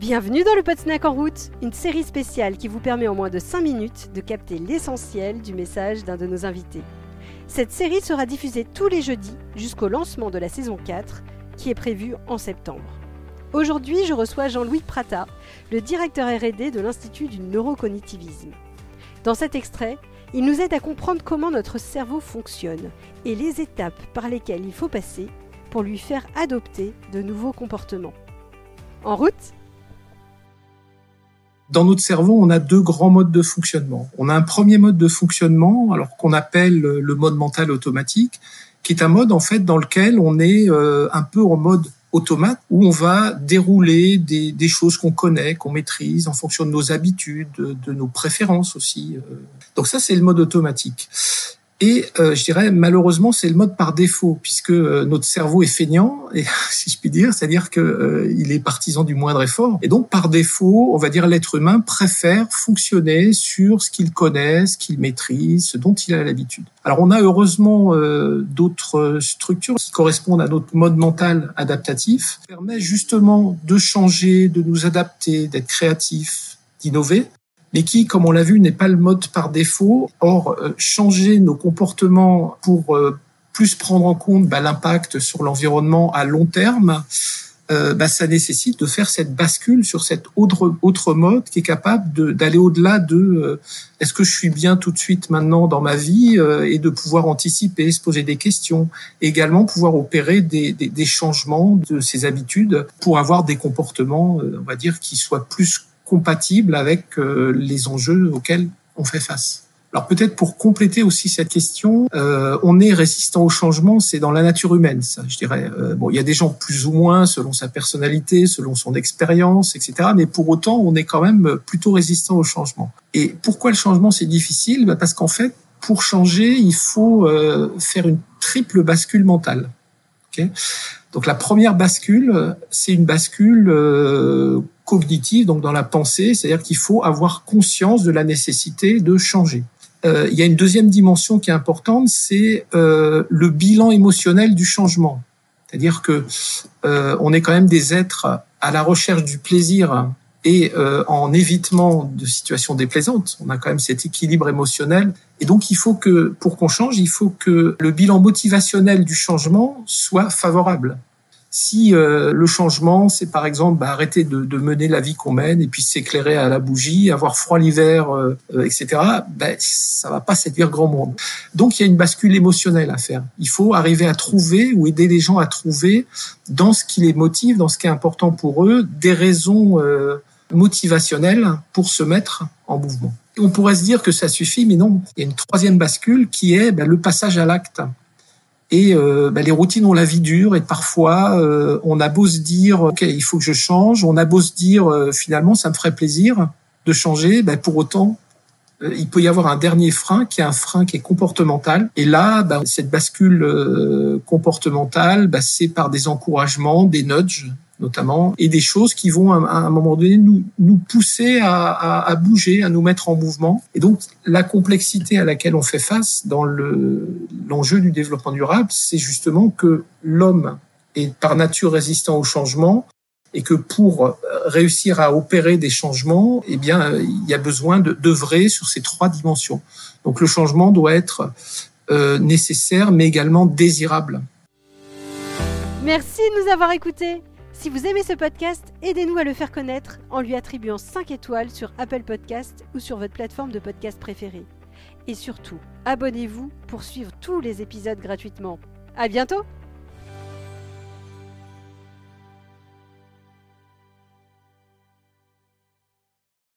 Bienvenue dans le Pot Snack en route, une série spéciale qui vous permet en moins de 5 minutes de capter l'essentiel du message d'un de nos invités. Cette série sera diffusée tous les jeudis jusqu'au lancement de la saison 4 qui est prévue en septembre. Aujourd'hui, je reçois Jean-Louis Prata, le directeur R&D de l'Institut du neurocognitivisme. Dans cet extrait, il nous aide à comprendre comment notre cerveau fonctionne et les étapes par lesquelles il faut passer pour lui faire adopter de nouveaux comportements. En route! Dans notre cerveau, on a deux grands modes de fonctionnement. On a un premier mode de fonctionnement, alors qu'on appelle le mode mental automatique, qui est un mode en fait dans lequel on est un peu en mode automate, où on va dérouler des choses qu'on connaît, qu'on maîtrise, en fonction de nos habitudes, de nos préférences aussi. Donc ça, c'est le mode automatique. Et je dirais, malheureusement, c'est le mode par défaut, puisque notre cerveau est feignant, et, si je puis dire, c'est-à-dire qu'il est partisan du moindre effort. Et donc, par défaut, on va dire l'être humain préfère fonctionner sur ce qu'il connaît, ce qu'il maîtrise, ce dont il a l'habitude. Alors, on a heureusement d'autres structures qui correspondent à notre mode mental adaptatif, qui permet justement de changer, de nous adapter, d'être créatif, d'innover, mais qui, comme on l'a vu, n'est pas le mode par défaut. Or, changer nos comportements pour plus prendre en compte l'impact sur l'environnement à long terme, ça nécessite de faire cette bascule sur cet autre mode qui est capable d'aller au-delà de est-ce que je suis bien tout de suite maintenant dans ma vie et de pouvoir anticiper, se poser des questions, et également pouvoir opérer des changements de ses habitudes pour avoir des comportements, on va dire, qui soient plus compatible avec les enjeux auxquels on fait face. Alors peut-être pour compléter aussi cette question, on est résistant au changement, c'est dans la nature humaine, ça, je dirais. Il y a des gens plus ou moins selon sa personnalité, selon son expérience, etc. Mais pour autant, on est quand même plutôt résistant au changement. Et pourquoi le changement, c'est difficile ? Parce qu'en fait, pour changer, il faut faire une triple bascule mentale. Okay ? Donc la première bascule, c'est une bascule cognitive, donc dans la pensée, c'est-à-dire qu'il faut avoir conscience de la nécessité de changer. Il y a une deuxième dimension qui est importante, c'est le bilan émotionnel du changement. C'est-à-dire que on est quand même des êtres à la recherche du plaisir et en évitement de situations déplaisantes. On a quand même cet équilibre émotionnel. Et donc, il faut que, pour qu'on change, il faut que le bilan motivationnel du changement soit favorable. Si le changement, c'est par exemple arrêter de mener la vie qu'on mène et puis s'éclairer à la bougie, avoir froid l'hiver, etc., ça va pas séduire grand monde. Donc, il y a une bascule émotionnelle à faire. Il faut arriver à trouver ou aider les gens à trouver dans ce qui les motive, dans ce qui est important pour eux, des raisons motivationnelles pour se mettre en mouvement. On pourrait se dire que ça suffit, mais non. Il y a une troisième bascule qui est le passage à l'acte. Et les routines ont la vie dure et parfois on a beau se dire « ok, il faut que je change », on a beau se dire « finalement, ça me ferait plaisir de changer », pour autant, il peut y avoir un dernier frein qui est un frein qui est comportemental. Et là, cette bascule comportementale, c'est par des encouragements, des nudges, notamment, et des choses qui vont à un moment donné nous pousser à bouger, à nous mettre en mouvement. Et donc, la complexité à laquelle on fait face dans l'enjeu du développement durable, c'est justement que l'homme est par nature résistant au changement et que pour réussir à opérer des changements, il y a besoin d'œuvrer sur ces trois dimensions. Donc, le changement doit être nécessaire, mais également désirable. Merci de nous avoir écoutés. Si vous aimez ce podcast, aidez-nous à le faire connaître en lui attribuant 5 étoiles sur Apple Podcasts ou sur votre plateforme de podcast préférée. Et surtout, abonnez-vous pour suivre tous les épisodes gratuitement. À bientôt!